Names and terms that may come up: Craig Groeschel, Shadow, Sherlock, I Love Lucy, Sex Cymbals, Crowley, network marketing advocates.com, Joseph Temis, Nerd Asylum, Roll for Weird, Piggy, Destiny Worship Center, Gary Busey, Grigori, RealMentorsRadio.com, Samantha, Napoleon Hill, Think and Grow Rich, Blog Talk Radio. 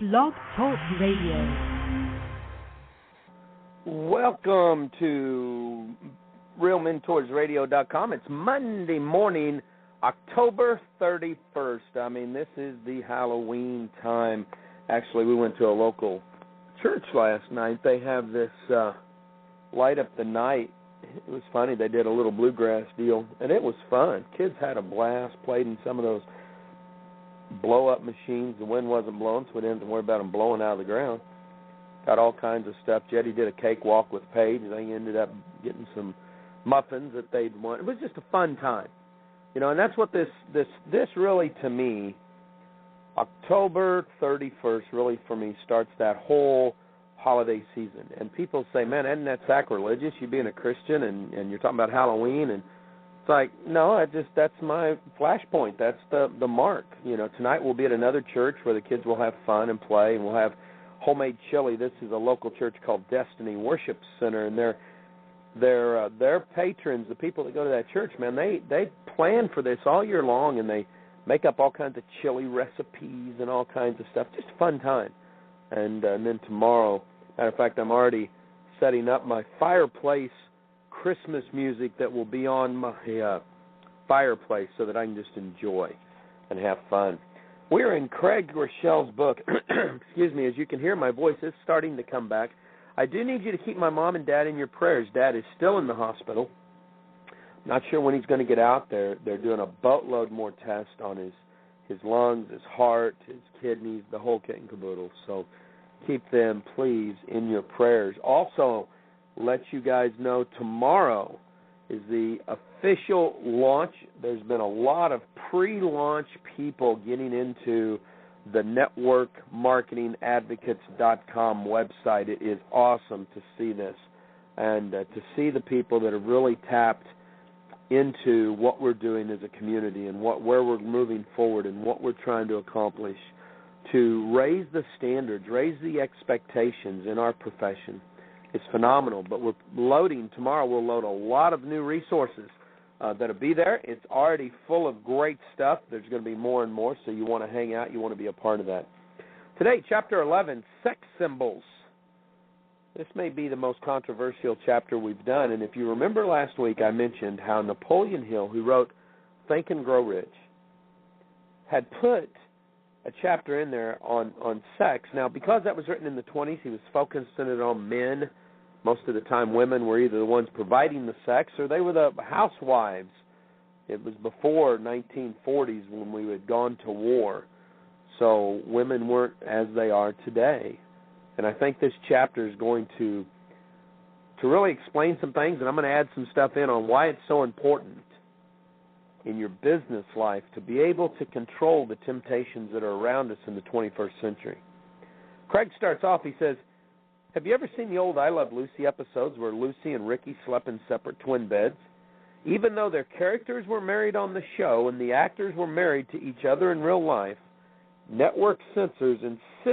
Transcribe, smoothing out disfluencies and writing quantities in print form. Blog Talk Radio. Welcome to RealMentorsRadio.com. It's Monday morning, October 31st. I mean, this is the Halloween time. Actually, we went to a local church last night. They have this light up the night. It was funny. They did a little bluegrass deal, and it was fun. Kids had a blast, played in some of those blow-up machines. The wind wasn't blowing, so we didn't have to worry about them blowing out of the ground. Got all kinds of stuff. Jetty did a cakewalk with Paige, and they ended up getting some muffins that they'd want. It was just a fun time. You know, and that's what this really, to me, October 31st really for me starts that whole holiday season. And people say, man, isn't that sacrilegious, you being a Christian and you're talking about Halloween? And it's like, no, that's my flashpoint. That's the mark. You know, tonight we'll be at another church where the kids will have fun and play, and we'll have homemade chili. This is a local church called Destiny Worship Center, and their patrons, the people that go to that church, man, they plan for this all year long, and they make up all kinds of chili recipes and all kinds of stuff. Just a fun time. And then tomorrow, matter of fact, I'm already setting up my fireplace Christmas music that will be on my fireplace so that I can just enjoy and have fun. We're in Craig Groeschel's book. Excuse me. As you can hear, my voice is starting to come back. I do need you to keep my mom and dad in your prayers. Dad is still in the hospital. Not sure when he's going to get out there. They're doing a boatload more tests on his lungs, his heart, his kidneys, the whole kit and caboodle. So keep them, please, in your prayers. Also, let you guys know tomorrow is the official launch. There's been a lot of pre-launch people getting into the network marketing advocates.com website. It is awesome to see this and to see the people that have really tapped into what we're doing as a community and where we're moving forward and what we're trying to accomplish to raise the standards, raise the expectations in our profession. It's phenomenal, but we're loading. Tomorrow we'll load a lot of new resources that'll be there. It's already full of great stuff. There's going to be more and more, so you want to hang out. You want to be a part of that. Today, Chapter 11, Sex Symbols. This may be the most controversial chapter we've done, and if you remember last week, I mentioned how Napoleon Hill, who wrote Think and Grow Rich, had put a chapter in there on sex. Now, because that was written in the 20s, he was focusing it on men. Most of the time, women were either the ones providing the sex or they were the housewives. It was before 1940s when we had gone to war. So women weren't as they are today. And I think this chapter is going to really explain some things, and I'm going to add some stuff in on why it's so important in your business life to be able to control the temptations that are around us in the 21st century. Craig starts off, he says, have you ever seen the old I Love Lucy episodes where Lucy and Ricky slept in separate twin beds? Even though their characters were married on the show and the actors were married to each other in real life, network censors insist